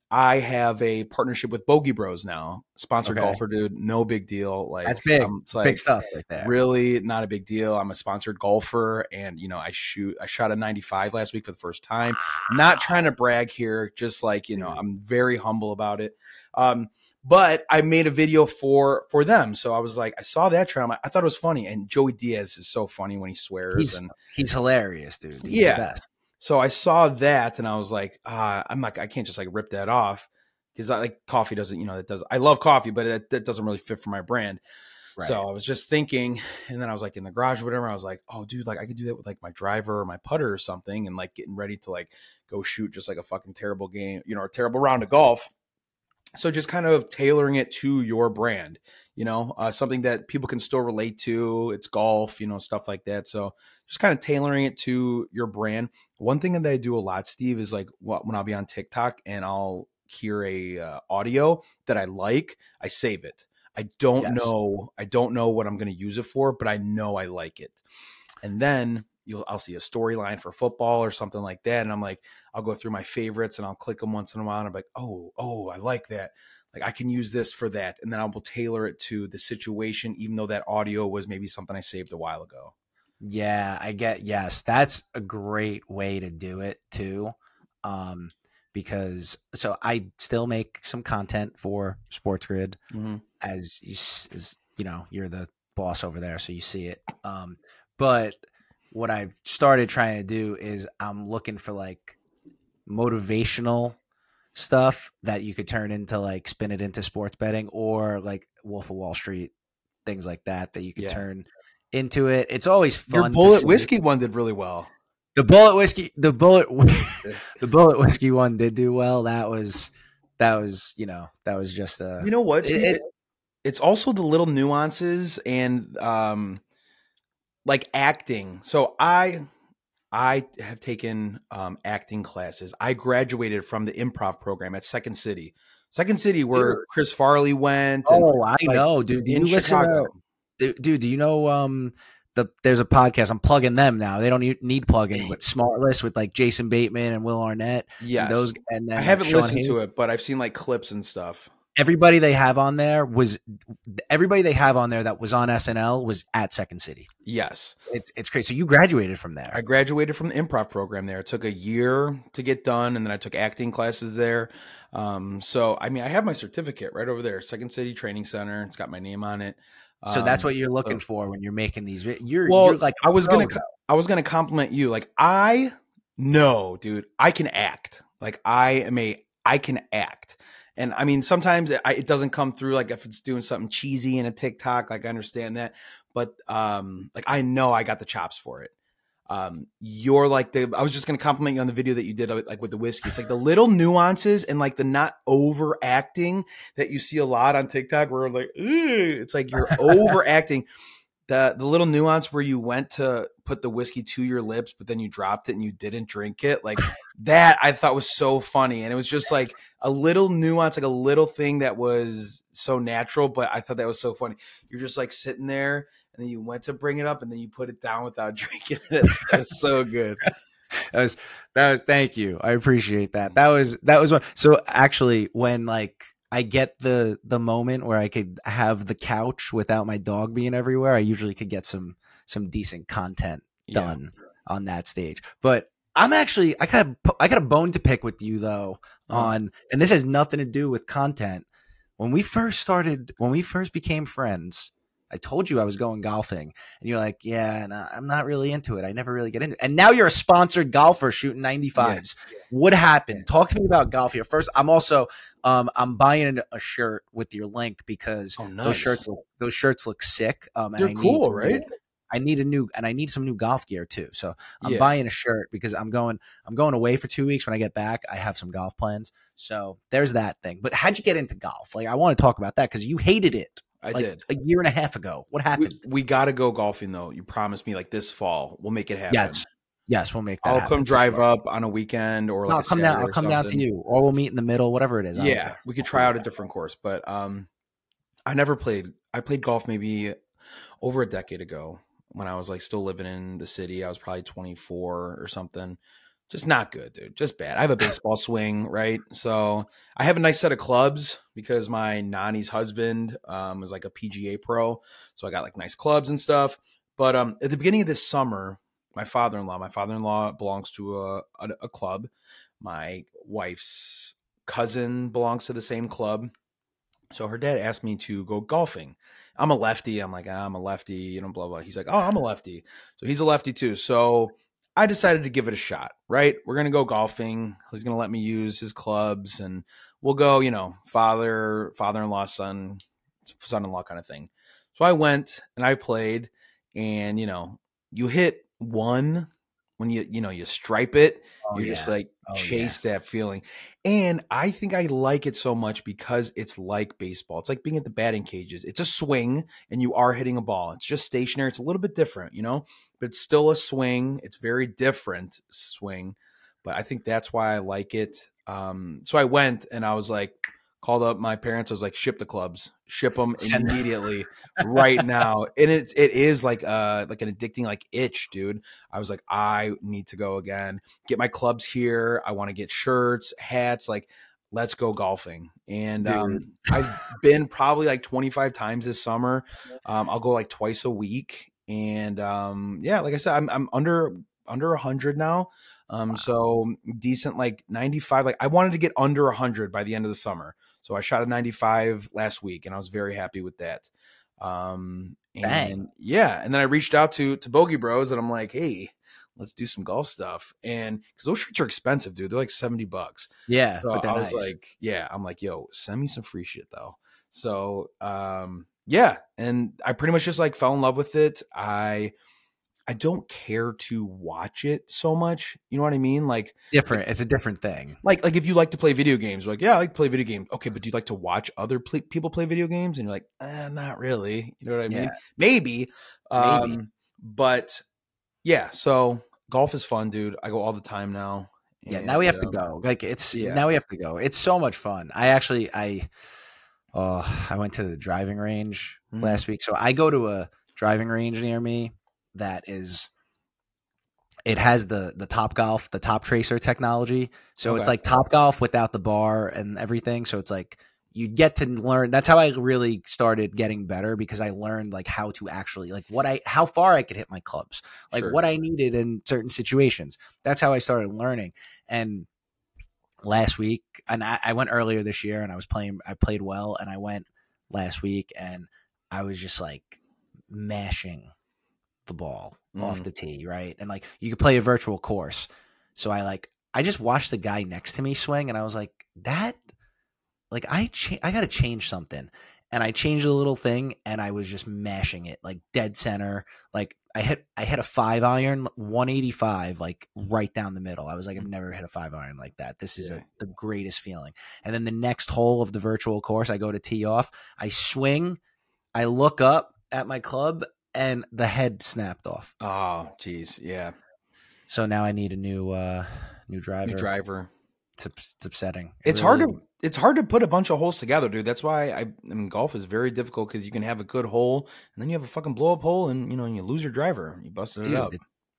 I have a partnership with Bogey Bros now, sponsored golfer, dude. No big deal. Like, that's big, it's like, big stuff like that. Really not a big deal. I'm a sponsored golfer, and you know, I shot a 95 last week for the first time. Not trying to brag here, just like, you know, I'm very humble about it. But I made a video for them. So I was like, I saw that trend. I thought it was funny, and Joey Diaz is so funny when he swears. He's hilarious, dude. He's the best. So I saw that, and I was like, I'm like, I can't just like rip that off, because I like coffee doesn't, you know, that does. I love coffee, but that doesn't really fit for my brand. Right. So I was just thinking, and then I was like in the garage or whatever. I was like, oh, dude, like I could do that with like my driver or my putter or something, and like getting ready to like go shoot just like a fucking terrible game, you know, or terrible round of golf. So just kind of tailoring it to your brand, you know, something that people can still relate to. It's golf, you know, stuff like that. So just kind of tailoring it to your brand. One thing that I do a lot, Steve, is like when I'll be on TikTok and I'll hear a audio that I like, I save it. I don't know what I'm going to use it for, but I know I like it. And then I'll see a storyline for football or something like that. And I'm like, I'll go through my favorites and I'll click them once in a while. And I'm like, oh, I like that. Like, I can use this for that. And then I will tailor it to the situation, even though that audio was maybe something I saved a while ago. Yeah, that's a great way to do it too. Because so I still make some content for Sports Grid as you know, you're the boss over there, so you see it. But what I've started trying to do is I'm looking for like motivational stuff that you could turn into like spin it into sports betting or like Wolf of Wall Street, things like that you could turn into it. It's always fun. Your bullet whiskey one did really well. The bullet whiskey one did do well. That was just a, you know what? It's also the little nuances and, like acting. So I have taken acting classes. I graduated from the improv program at Second City, where Chris Farley went. Oh, I know, dude. Do you listen to, dude? Do you know there's a podcast. I'm plugging them now. They don't need plugging, but Smart List with like Jason Bateman and Will Arnett. Yes, and those. And then I haven't listened to it, but I've seen like clips and stuff. Everybody they have on there that was on SNL was at Second City. Yes. It's crazy. So you graduated from there. I graduated from the improv program there. It took a year to get done, and then I took acting classes there. So, I mean, I have my certificate right over there, Second City Training Center. It's got my name on it. So that's what you're looking for when you're making these. You're like, I was going to compliment you. Like, I No, dude, I can act. Like I can act. And I mean, sometimes it doesn't come through. Like if it's doing something cheesy in a TikTok, like I understand that, but like I know I got the chops for it. You're like I was just going to compliment you on the video that you did like with the whiskey. It's like the little nuances and like the not overacting that you see a lot on TikTok where like, it's like you're overacting. The little nuance where you went to put the whiskey to your lips, but then you dropped it and you didn't drink it. Like that I thought was so funny. And it was just like a little nuance, like a little thing that was so natural, but I thought that was so funny. You're just like sitting there and then you went to bring it up and then you put it down without drinking it. That's so good. That was, thank you. I appreciate that. That was one. So actually when like, I get the moment where I could have the couch without my dog being everywhere. I usually could get some decent content done on that stage. But I'm actually I got a bone to pick with you though on, and this has nothing to do with content. When we first became friends, I told you I was going golfing, and you're like, yeah, and I'm not really into it. I never really get into it. And now you're a sponsored golfer shooting 95s. Yeah. What happened? Talk to me about golf here. First, I'm also I'm buying a shirt with your link because those shirts look sick. They're cool, right? I need some new golf gear too. So I'm buying a shirt because I'm going away for 2 weeks. When I get back, I have some golf plans. So there's that thing. But how'd you get into golf? Like I want to talk about that because you hated it. I did a year and a half ago. What happened? We got to go golfing though. You promised me like this fall, we'll make it happen. Yes, we'll make that happen. I'll come drive up on a weekend or like I'll come down to you or we'll meet in the middle, whatever it is. Yeah. We could try out a different course, but I played golf maybe over a decade ago when I was like still living in the city. I was probably 24 or something. Just not good, dude. Just bad. I have a baseball swing, right? So I have a nice set of clubs because my nanny's husband was like a PGA pro. So I got like nice clubs and stuff. But at the beginning of this summer, my father-in-law belongs to a club. My wife's cousin belongs to the same club. So her dad asked me to go golfing. I'm a lefty. I'm like, I'm a lefty, you know, blah, blah. He's like, oh, I'm a lefty. So he's a lefty too. So I decided to give it a shot, right? We're going to go golfing. He's going to let me use his clubs and we'll go, you know, father-in-law, son-in-law kind of thing. So I went and I played and, you know, you hit one when you stripe it, just like chase that feeling. And I think I like it so much because it's like baseball. It's like being at the batting cages. It's a swing and you are hitting a ball. It's just stationary. It's a little bit different, you know? But it's still a swing. It's very different swing, but I think that's why I like it. So I went and I was like, called up my parents. I was like, ship the clubs, ship them immediately right now. And it is like an addicting, like itch, dude. I was like, I need to go again, get my clubs here. I want to get shirts, hats, like let's go golfing. And I've been probably like 25 times this summer. I'll go like twice a week. And, like I said, I'm under 100 now. So decent, like 95, like I wanted to get under 100 by the end of the summer. So I shot a 95 last week and I was very happy with that. And then I reached out to Bogey Bros and I'm like, hey, let's do some golf stuff. And cause those shirts are expensive, dude. They're like $70. Yeah. So but I was like, yeah, I'm like, yo, send me some free shit though. So, yeah. And I pretty much just like fell in love with it. I don't care to watch it so much. You know what I mean? Like different. It's a different thing. Like if you like to play video games, you're like, yeah, I like to play video games. Okay. But do you like to watch other people play video games? And you're like, not really. You know what I mean? Maybe. But yeah. So golf is fun, dude. I go all the time now. Yeah. Now we have to go. Like now we have to go. It's so much fun. I went to the driving range last week. So I go to a driving range near me that has the TopGolf, the Top Tracer technology. So it's like TopGolf without the bar and everything. So it's like you get to learn. That's how I really started getting better because I learned like how to actually like how far I could hit my clubs, like what I needed in certain situations. That's how I started learning. And last week, and I went earlier this year and I played well, and I went last week and I was just like mashing the ball off the tee, right? And like you could play a virtual course. So I just watched the guy next to me swing, and I was like, I got to change something. And I changed the little thing, and I was just mashing it like dead center. Like I hit a 5-iron 185, like right down the middle. I was like, I've never hit a 5-iron like that. This is the greatest feeling. And then the next hole of the virtual course, I go to tee off, I swing, I look up at my club, and the head snapped off. Oh, geez. Yeah. So now I need a new driver. New driver. It's upsetting. It's hard to put a bunch of holes together, dude. That's why I mean golf is very difficult, because you can have a good hole and then you have a fucking blow up hole, and you lose your driver and you busted it up.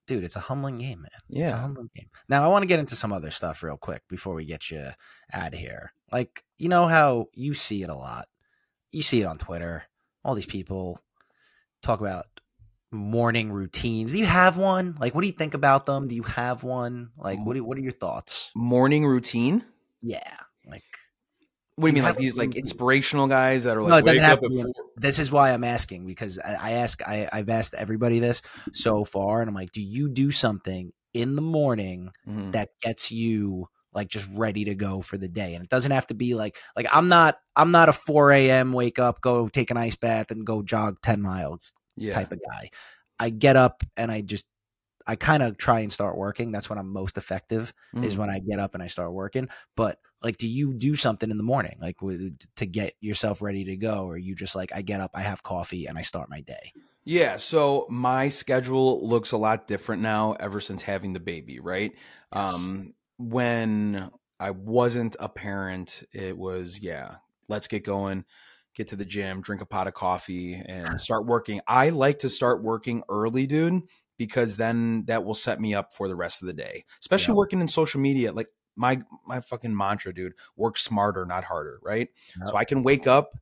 It's a humbling game, man. Yeah. It's a humbling game. Now I want to get into some other stuff real quick before we get you out of here. Like, you know how you see it a lot. You see it on Twitter. All these people talk about morning routines. Do you have one? Like, what do you think about them? Do you have one? Like, what are your thoughts? Morning routine? Yeah. Like, what do you mean? Like these like inspirational guys that are like, no, it doesn't have to be. This is why I'm asking, because I've asked everybody this so far, and I'm like, do you do something in the morning that gets you like just ready to go for the day? And it doesn't have to be like I'm not a 4 a.m. wake up, go take an ice bath and go jog 10 miles. Yeah. Type of guy. I get up and I kind of try and start working. That's when I'm most effective, is when I get up and I start working. But like, do you do something in the morning, like to get yourself ready to go? Or are you just like, I get up, I have coffee, and I start my day? Yeah. So my schedule looks a lot different now ever since having the baby, right? Yes. When I wasn't a parent, it was, let's get going. Get to the gym, drink a pot of coffee, and start working. I like to start working early, dude, because then that will set me up for the rest of the day, especially working in social media. Like my fucking mantra, dude, work smarter, not harder. Right. Yep. So I can wake up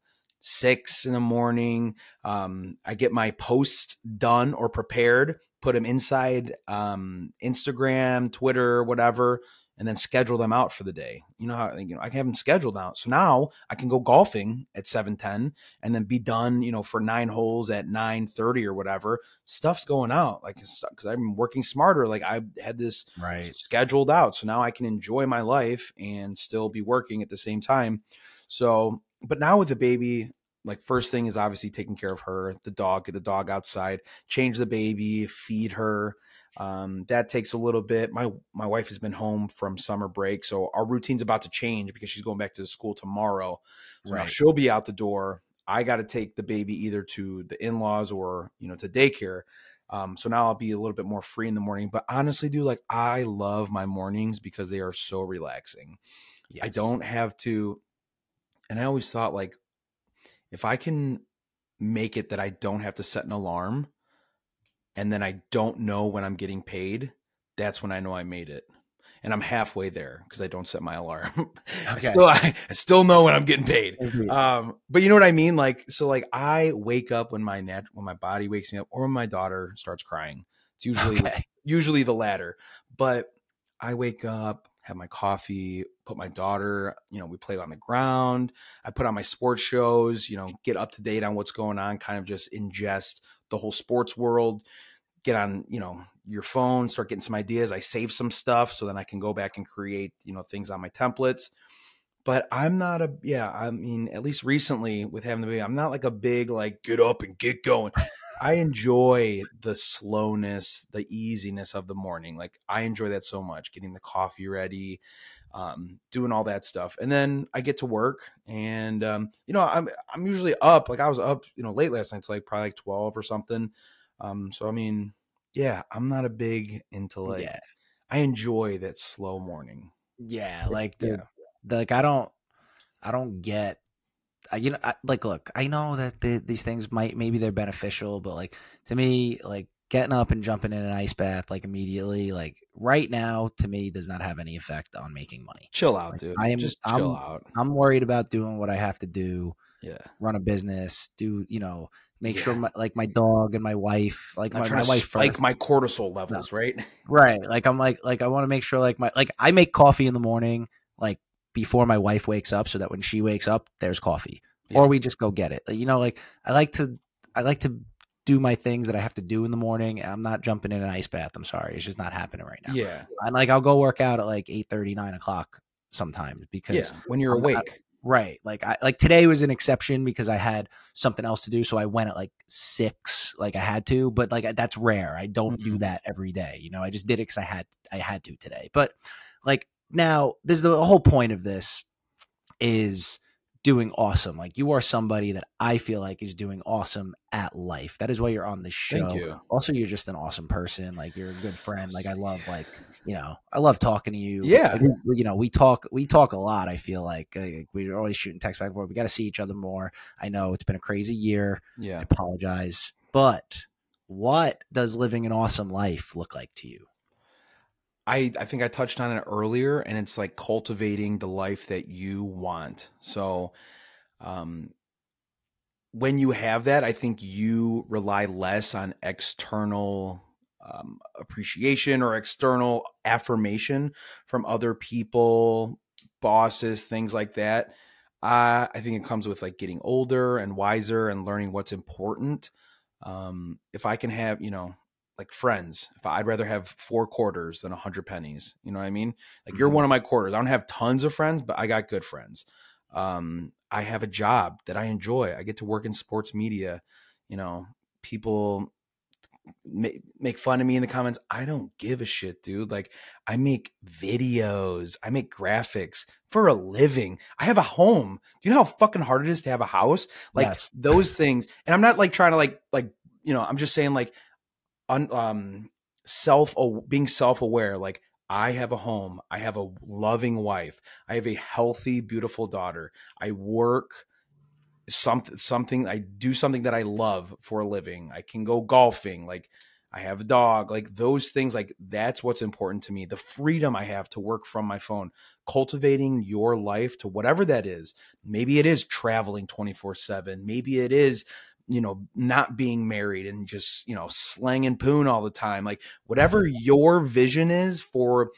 6 in the morning. I get my posts done or prepared, put them inside Instagram, Twitter, whatever, and then schedule them out for the day. You know how, I can have them scheduled out. So now I can go golfing at 7:10 and then be done, for 9 holes at 9:30 or whatever. Stuff's going out. Like, cause I'm working smarter. Like I had this scheduled out. So now I can enjoy my life and still be working at the same time. So, but now with the baby, like first thing is obviously taking care of her, the dog, get the dog outside, change the baby, feed her. That takes a little bit. My wife has been home from summer break, so our routine's about to change because she's going back to the school tomorrow. So now she'll be out the door. I got to take the baby either to the in-laws or, to daycare. So now I'll be a little bit more free in the morning, but honestly, dude, like I love my mornings because they are so relaxing. Yes. I don't have to. And I always thought like, if I can make it that I don't have to set an alarm, and then I don't know when I'm getting paid, that's when I know I made it. And I'm halfway there because I don't set my alarm. Okay. I still know when I'm getting paid. Mm-hmm. But you know what I mean? Like, so like I wake up when my body wakes me up, or when my daughter starts crying. It's usually the latter, but I wake up, have my coffee, put my daughter, we play on the ground. I put on my sports shows, get up to date on what's going on, kind of just ingest the whole sports world, get on, your phone, start getting some ideas. I save some stuff so then I can go back and create, things on my templates. But I'm not at least recently with having the baby, I'm not like a big, like get up and get going. I enjoy the slowness, the easiness of the morning. Like I enjoy that so much, getting the coffee ready, doing all that stuff. And then I get to work and, I'm usually up. Like I was up, late last night till like probably like 12 or something. So, I mean, I'm not a big into like, I enjoy that slow morning. Yeah. Like like I don't get, look, I know that these things maybe they're beneficial, but like to me, like getting up and jumping in an ice bath, like immediately, like right now to me does not have any effect on making money. Chill out, like, dude. Just chill out. I'm worried about doing what I have to do. Yeah. Run a business, make sure my dog and my wife, like my wife, like my cortisol levels. No. Right. Right. Like I'm like, I want to make sure like I make coffee in the morning, like, before my wife wakes up so that when she wakes up, there's coffee or we just go get it. I like to do my things that I have to do in the morning. I'm not jumping in an ice bath. I'm sorry. It's just not happening right now. Yeah. And like, I'll go work out at like 8:30, 9 o'clock sometimes because when you're awake. Right. Like today was an exception because I had something else to do. So I went at like 6, like I had to, but like, that's rare. I don't do that every day. You know, I just did it cause I had to today. But like now there's the whole point of this is doing awesome. Like you are somebody that I feel like is doing awesome at life. That is why you're on this show. Thank you. Also, you're just an awesome person. Like you're a good friend. Like I love, like, you know, I love talking to you. Yeah. Like, you know, we talk a lot. I feel like we're always shooting texts back and forth. We got to see each other more. I know it's been a crazy year. Yeah. I apologize, but what does living an awesome life look like to you? I think I touched on it earlier, and it's like cultivating the life that you want. So when you have that, I think you rely less on external appreciation or external affirmation from other people, bosses, things like that. I think it comes with like getting older and wiser and learning what's important. If I can have, you know, like friends, if I'd rather have 4 quarters than 100 pennies, you know what I mean? Like you're one of my quarters. I don't have tons of friends, but I got good friends. I have a job that I enjoy. I get to work in sports media. You know, people make fun of me in the comments. I don't give a shit, dude. Like I make videos, I make graphics for a living. I have a home. Do you know how fucking hard it is to have a house? Like yes. Those things. And I'm not like trying to like, you know, I'm just saying like, being self-aware. Like I have a home, I have a loving wife, I have a healthy, beautiful daughter. I work something. I do something that I love for a living. I can go golfing. Like I have a dog, like those things, like that's what's important to me. The freedom I have to work from my phone, cultivating your life to whatever that is. Maybe it is traveling 24/7. Maybe it is, you know, not being married and just, you know, slanging poon all the time. Like whatever your vision is for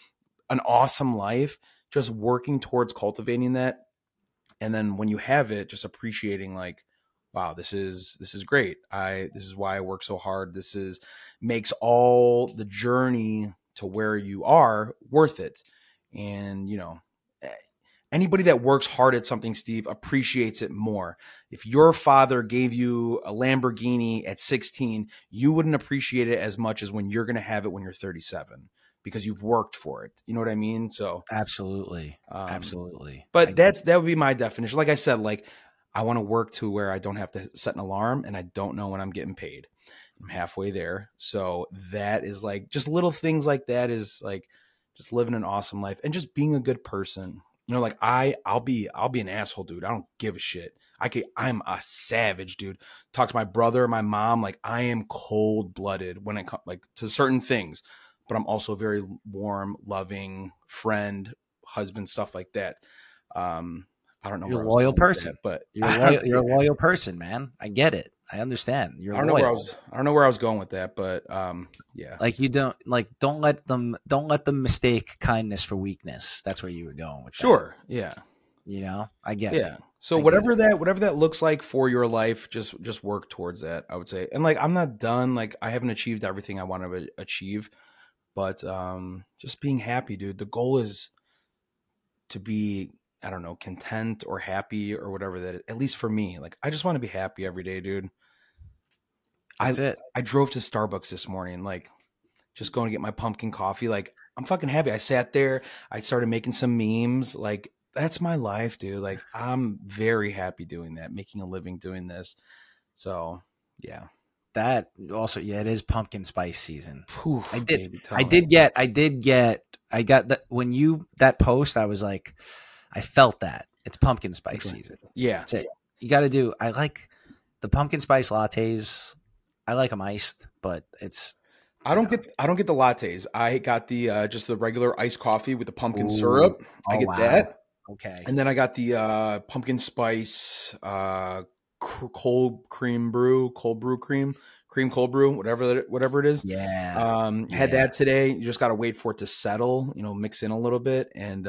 an awesome life, just working towards cultivating that. And then when you have it, just appreciating like, wow, this is great. This is why I work so hard. This is makes all the journey to where you are worth it. And, you know, anybody that works hard at something, Steve, appreciates it more. If your father gave you a Lamborghini at 16, you wouldn't appreciate it as much as when you're going to have it when you're 37 because you've worked for it. You know what I mean? So absolutely. But that would be my definition. Like I said, like I want to work to where I don't have to set an alarm and I don't know when I'm getting paid. I'm halfway there. So that is like just little things like that is like just living an awesome life and just being a good person. You know, like I'll be an asshole, dude. I don't give a shit. I'm a savage, dude. Talk to my brother, my mom. Like I am cold blooded when it comes like to certain things, but I'm also a very warm, loving friend, husband, stuff like that. I don't know. You're a loyal person, but you're a loyal person, man. I get it. I understand. I don't know where I was going with that, but yeah. Like you don't let them mistake kindness for weakness. That's where you were going with that. Sure. Yeah. You know, I get it. Yeah. So whatever that looks like for your life, just work towards that, I would say. And like I'm not done. Like I haven't achieved everything I want to achieve, but just being happy, dude. The goal is to be, I don't know, content or happy or whatever that is. At least for me, like I just want to be happy every day, dude. I drove to Starbucks this morning, like just going to get my pumpkin coffee. Like I'm fucking happy. I sat there. I started making some memes. Like that's my life, dude. Like I'm very happy doing that, making a living doing this. So yeah. That also, yeah, it is pumpkin spice season. Whew, I got that post. I was like, I felt that it's pumpkin spice season. Yeah. That's it. You got to do. I like the pumpkin spice lattes. I like them iced, but it's, I don't get the lattes. I got the, just the regular iced coffee with the pumpkin syrup. I get that. Okay. And then I got the, pumpkin spice, cold brew, whatever it is. Yeah. Had that today. You just got to wait for it to settle, you know, mix in a little bit. And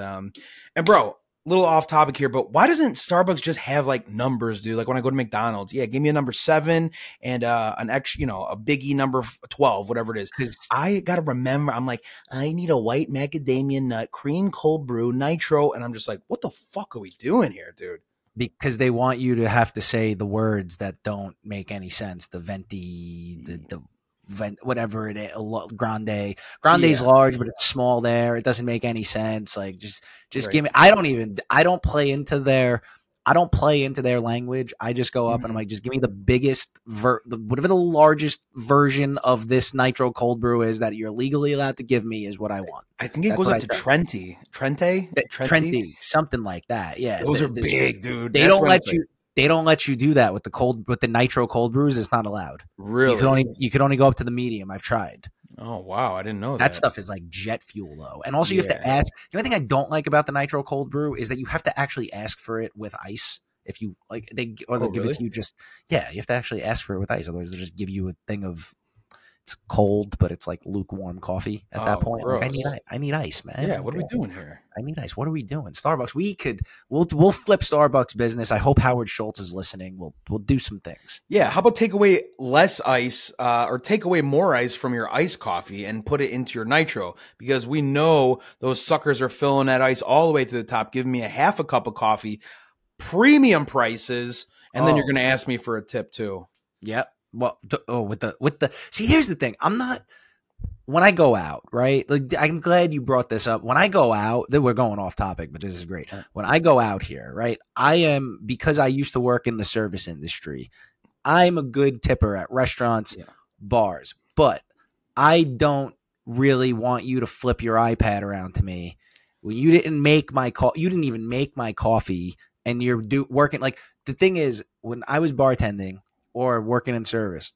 bro, little off topic here, but why doesn't Starbucks just have like numbers, dude? Like when I go to McDonald's, yeah, give me a number 7 and an extra, you know, a biggie number 12, whatever it is. Because I got to remember, I'm like, I need a white macadamia nut, cream cold brew, nitro. And I'm just like, what the fuck are we doing here, dude? Because they want you to have to say the words that don't make any sense. The venti, the whatever it is, grande's large, but it's small there. It doesn't make any sense. Like just right. Give me, I don't play into their language. I just go up and I'm like, just give me the biggest whatever the largest version of this nitro cold brew is that you're legally allowed to give me is what I want. I think it goes up to Trente, something like that. Yeah. Those are big, dude. They don't let you. They don't let you do that with the nitro cold brews. It's not allowed. Really? You can only go up to the medium. I've tried. Oh, wow. I didn't know that. That stuff is like jet fuel, though. And also you have to ask. The only thing I don't like about the nitro cold brew is that you have to actually ask for it with ice. If you like, they'll give it to you just, you have to actually ask for it with ice. Otherwise, they'll just give you a thing of, it's cold, but it's like lukewarm coffee at that point. Like, I need ice, man. Yeah, what are we doing here? I need ice. What are we doing? Starbucks. We'll flip Starbucks business. I hope Howard Schultz is listening. We'll do some things. Yeah. How about take away less ice, or take away more ice from your iced coffee and put it into your nitro, because we know those suckers are filling that ice all the way to the top. Give me a half a cup of coffee, premium prices, and then you're going to ask me for a tip too. Yep. Well, see, here's the thing. I'm not, when I go out, right? Like, I'm glad you brought this up. When I go out, then we're going off topic, but this is great. When I go out here, right? Because I used to work in the service industry, I'm a good tipper at restaurants, bars, but I don't really want you to flip your iPad around to me when you didn't make my call. You didn't even make my coffee and you're working. Like, the thing is, when I was bartending, or working in service,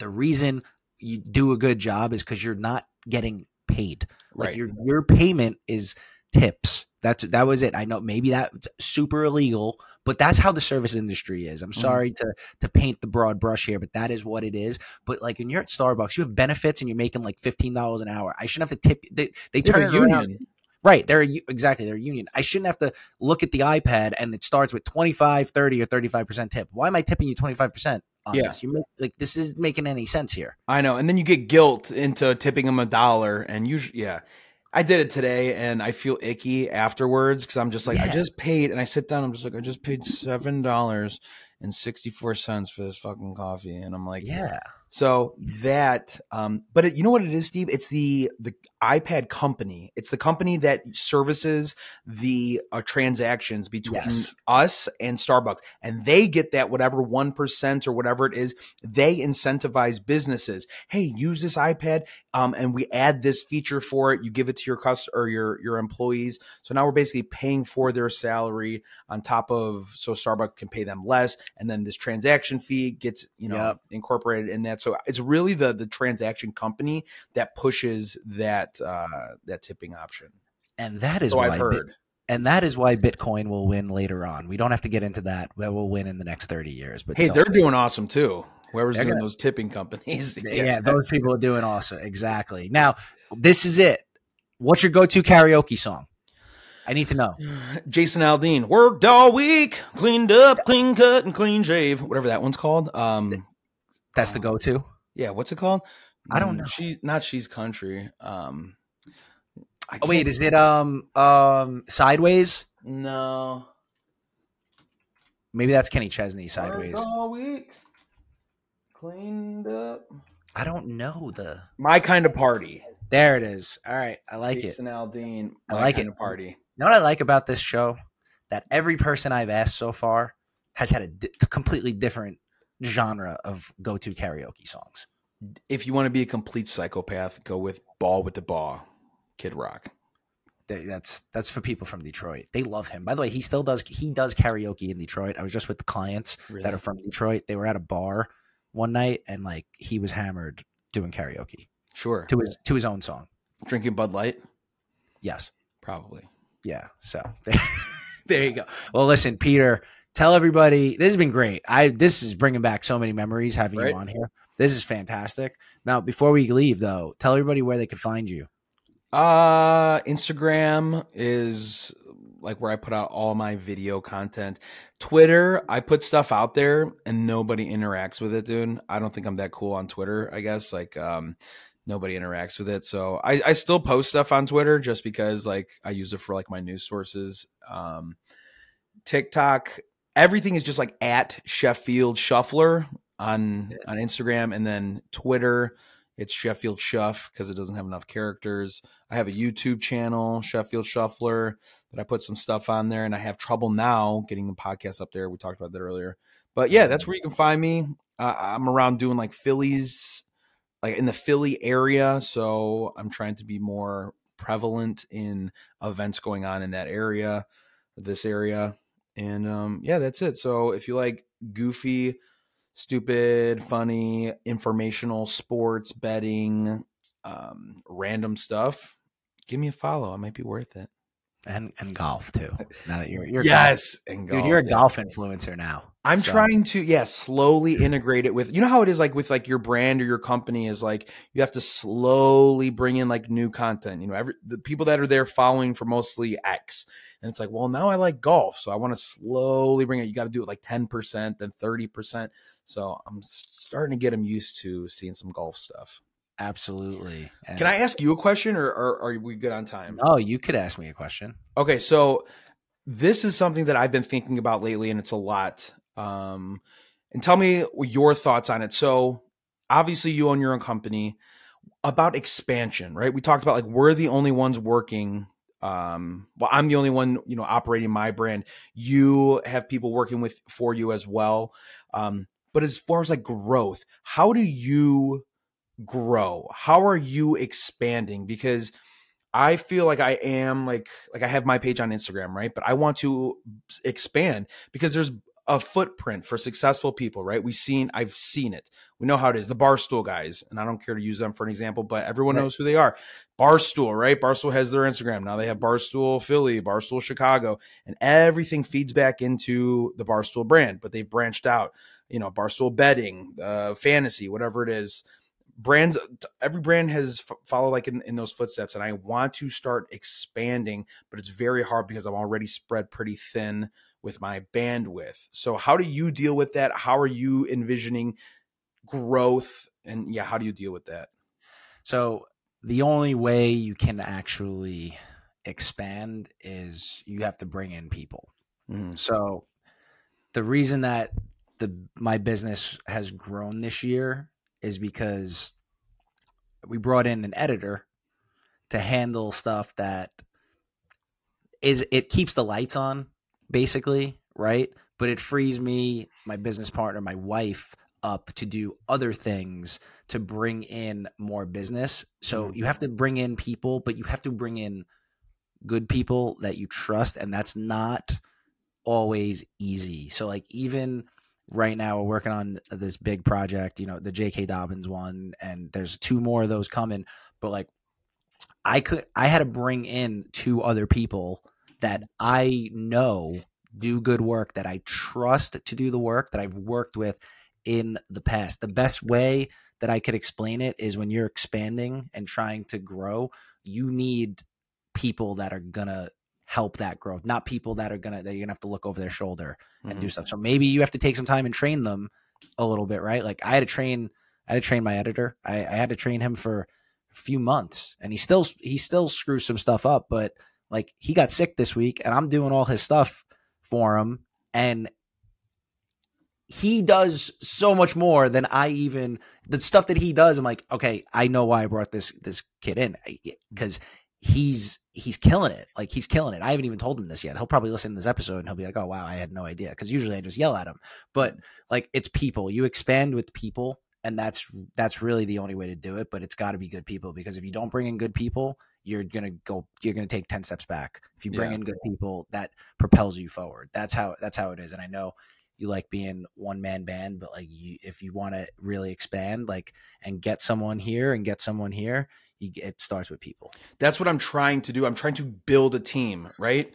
the reason you do a good job is because you're not getting paid. Like your payment is tips. That was it. I know maybe that's super illegal, but that's how the service industry is. I'm sorry to paint the broad brush here, but that is what it is. But like when you're at Starbucks, you have benefits and you're making like $15 an hour. I shouldn't have to tip. They turn it around. Union. Right. They're a union. I shouldn't have to look at the iPad and it starts with 25, 30 or 35% tip. Why am I tipping you 25% on this? This isn't making any sense here. I know. And then you get guilt into tipping them $1 and usually, I did it today and I feel icky afterwards because I'm just like, I just paid, and I sit down. I'm just like, I just paid $7.64 for this fucking coffee. And I'm like, So that, but you know what it is, Steve? It's the iPad company. It's the company that services the transactions between us and Starbucks. And they get that whatever 1% or whatever it is, they incentivize businesses. Hey, use this iPad and we add this feature for it. You give it to your customer or your employees. So now we're basically paying for their salary on top of, so Starbucks can pay them less. And then this transaction fee gets, incorporated in that. So it's really the transaction company that pushes that tipping option, and that is why Bitcoin will win later on. We don't have to get into that. That will win in the next 30 years. But hey, they're doing awesome too. Whoever's doing those tipping companies, those people are doing awesome. Exactly. Now, this is it. What's your go-to karaoke song? I need to know. Jason Aldean, worked all week, cleaned up, clean cut, and clean shave. Whatever that one's called. That's the go-to. Yeah, what's it called? I don't know. She's country. Is it Sideways? No. Maybe that's Kenny Chesney, Sideways. All week, cleaned up. I don't know the My Kind of Party. There it is. All right, I like Jason Aldean. I like it. Party. You know what I like about this show? That every person I've asked so far has had a completely different genre of go-to karaoke songs. If you want to be a complete psychopath, go with Ball with the Ball, Kid Rock. That's for people from Detroit. They love him. By the way, he still does. He does karaoke in Detroit. I was just with the clients that are from Detroit. They were at a bar one night and like he was hammered doing karaoke. Sure. To his own song. Drinking Bud Light? Yes. Probably. Yeah. So there you go. Well, listen, Peter, tell everybody, this has been great. This is bringing back so many memories having you on here. This is fantastic. Now, before we leave, though, tell everybody where they could find you. Instagram is like where I put out all my video content. Twitter, I put stuff out there and nobody interacts with it, dude. I don't think I'm that cool on Twitter, I guess. Like, nobody interacts with it. So I still post stuff on Twitter just because, like, I use it for, like, my news sources. TikTok, everything is just, like, at Sheffield Shuffler on Instagram, and then Twitter, it's Sheffield Shuff because it doesn't have enough characters. I have a YouTube channel, Sheffield Shuffler, that I put some stuff on there, and I have trouble now getting the podcast up there. We talked about that earlier. But, yeah, that's where you can find me. I'm around doing, like, Phillies, like in the Philly area. So I'm trying to be more prevalent in events going on in that area, this area. And yeah, that's it. So if you like goofy, stupid, funny, informational, sports, betting, random stuff, give me a follow. It might be worth it. And golf too. Now that you're yes, golf. And golf, dude, you're a golf influencer now. I'm trying to slowly integrate it with, you know how it is, like with like your brand or your company is like you have to slowly bring in like new content. You know, the people that are there following for mostly X, and it's like, well, now I like golf, so I want to slowly bring it. You got to do it like 10%, then 30%. So I'm starting to get them used to seeing some golf stuff. Absolutely. And can I ask you a question, or are we good on time? Oh, you could ask me a question. Okay. So this is something that I've been thinking about lately, and it's a lot. And tell me your thoughts on it. So obviously you own your own company. About expansion, right? We talked about like, we're the only ones working. Well, I'm the only one, you know, operating my brand. You have people working for you as well. But as far as like growth, how do you grow? How are you expanding? Because I feel like I am like I have my page on Instagram, right? But I want to expand because there's a footprint for successful people, right? I've seen it. We know how it is. The Barstool guys, and I don't care to use them for an example, but everyone knows who they are. Barstool, right? Barstool has their Instagram. Now they have Barstool Philly, Barstool Chicago, and everything feeds back into the Barstool brand, but they've branched out, you know, Barstool betting, fantasy, whatever it is. Brands, every brand has followed like in those footsteps, and I want to start expanding, but it's very hard because I'm already spread pretty thin with my bandwidth. So how do you deal with that? How are you envisioning growth? And yeah, how do you deal with that? So the only way you can actually expand is you have to bring in people. Mm-hmm. So the reason that my business has grown this year is because we brought in an editor to handle stuff it keeps the lights on basically, right? But it frees me, my business partner, my wife up to do other things, to bring in more business. So you have to bring in people, but you have to bring in good people that you trust. And that's not always easy. So like even right now we're working on this big project, you know, the J.K. Dobbins one, and there's 2 more of those coming. But like I had to bring in 2 other people that I know do good work, that I trust to do the work, that I've worked with in the past. The best way that I could explain it is when you're expanding and trying to grow, you need people that are going to help that growth, not people that you're gonna have to look over their shoulder and do stuff. So maybe you have to take some time and train them a little bit, right? Like I had to train my editor. I had to train him for a few months, and he still screws some stuff up, but like he got sick this week and I'm doing all his stuff for him. And he does so much more than the stuff that he does. I'm like, okay, I know why I brought this kid in, because he's killing it. Like he's killing it. I haven't even told him this yet. He'll probably listen to this episode and he'll be like, oh wow, I had no idea. Cause usually I just yell at him, but like it's people. You expand with people, and that's really the only way to do it, but it's gotta be good people, because if you don't bring in good people, you're going to take 10 steps back. If you bring in good people, that propels you forward. That's how it is. And I know you like being one man band, but like if you want to really expand, like, and get someone here and get someone here, it starts with people. That's what I'm trying to do. I'm trying to build a team, right?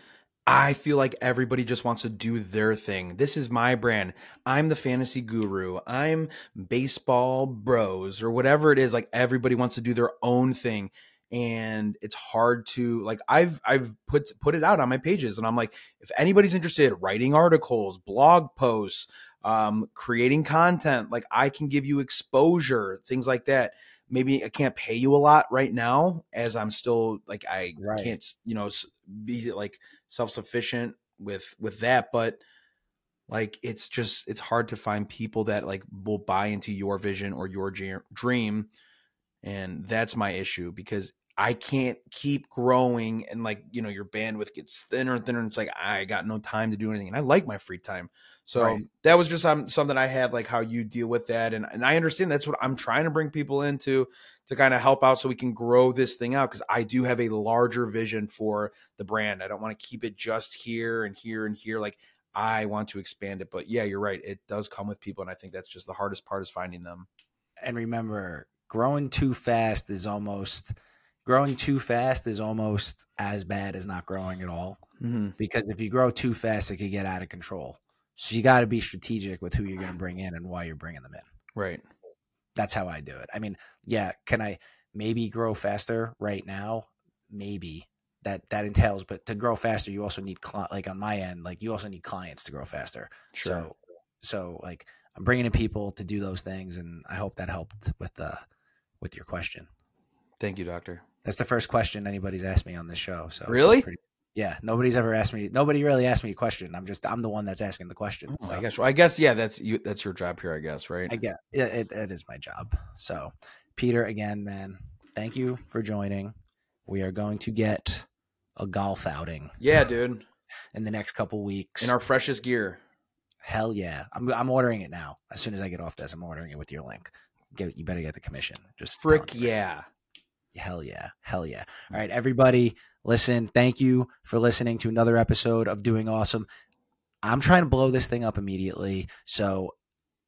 I feel like everybody just wants to do their thing. This is my brand. I'm the fantasy guru. I'm baseball bros, or whatever it is. Like everybody wants to do their own thing. And it's hard to, like, I've put it out on my pages, and I'm like, if anybody's interested, writing articles, blog posts, creating content, like I can give you exposure, things like that. Maybe I can't pay you a lot right now, as I'm still like, I can't, you know, be like self-sufficient with that. But like, it's just, it's hard to find people that like will buy into your vision or your dream. And that's my issue, because I can't keep growing, and like, you know, your bandwidth gets thinner and thinner, and it's like, I got no time to do anything. And I like my free time. So that was just something I had, like how you deal with that. And I understand that's what I'm trying to bring people into, to kind of help out so we can grow this thing out. Cause I do have a larger vision for the brand. I don't want to keep it just here and here and here. Like, I want to expand it, but yeah, you're right. It does come with people. And I think that's just the hardest part, is finding them. And remember, growing too fast is almost as bad as not growing at all. Mm-hmm. Because if you grow too fast, it could get out of control. So you got to be strategic with who you're going to bring in and why you're bringing them in. Right. That's how I do it. I mean, yeah. Can I maybe grow faster right now? Maybe that entails, but to grow faster, you also need clients to grow faster. Sure. So like, I'm bringing in people to do those things. And I hope that helped with your question. Thank you, Doctor. That's the first question anybody's asked me on this show. So really? Yeah. Nobody's ever asked me. Nobody really asked me a question. I'm the one that's asking the question. Oh, so I guess, well, yeah, that's your job here, I guess. Right. I guess it is my job. So Peter, again, man, thank you for joining. We are going to get a golf outing. Yeah, dude. In the next couple weeks. In our freshest gear. Hell yeah. I'm ordering it now. As soon as I get off this, I'm ordering it with your link. You better get the commission. Just frick yeah. Hell yeah. Hell yeah. All right, everybody, listen. Thank you for listening to another episode of Doing Awesome. I'm trying to blow this thing up immediately. So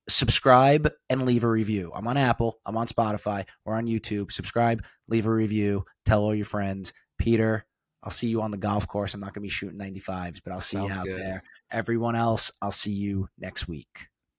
subscribe and leave a review. I'm on Apple. I'm on Spotify. We're on YouTube. Subscribe, leave a review. Tell all your friends. Peter, I'll see you on the golf course. I'm not going to be shooting 95s, but I'll see you out there. Everyone else, I'll see you next week.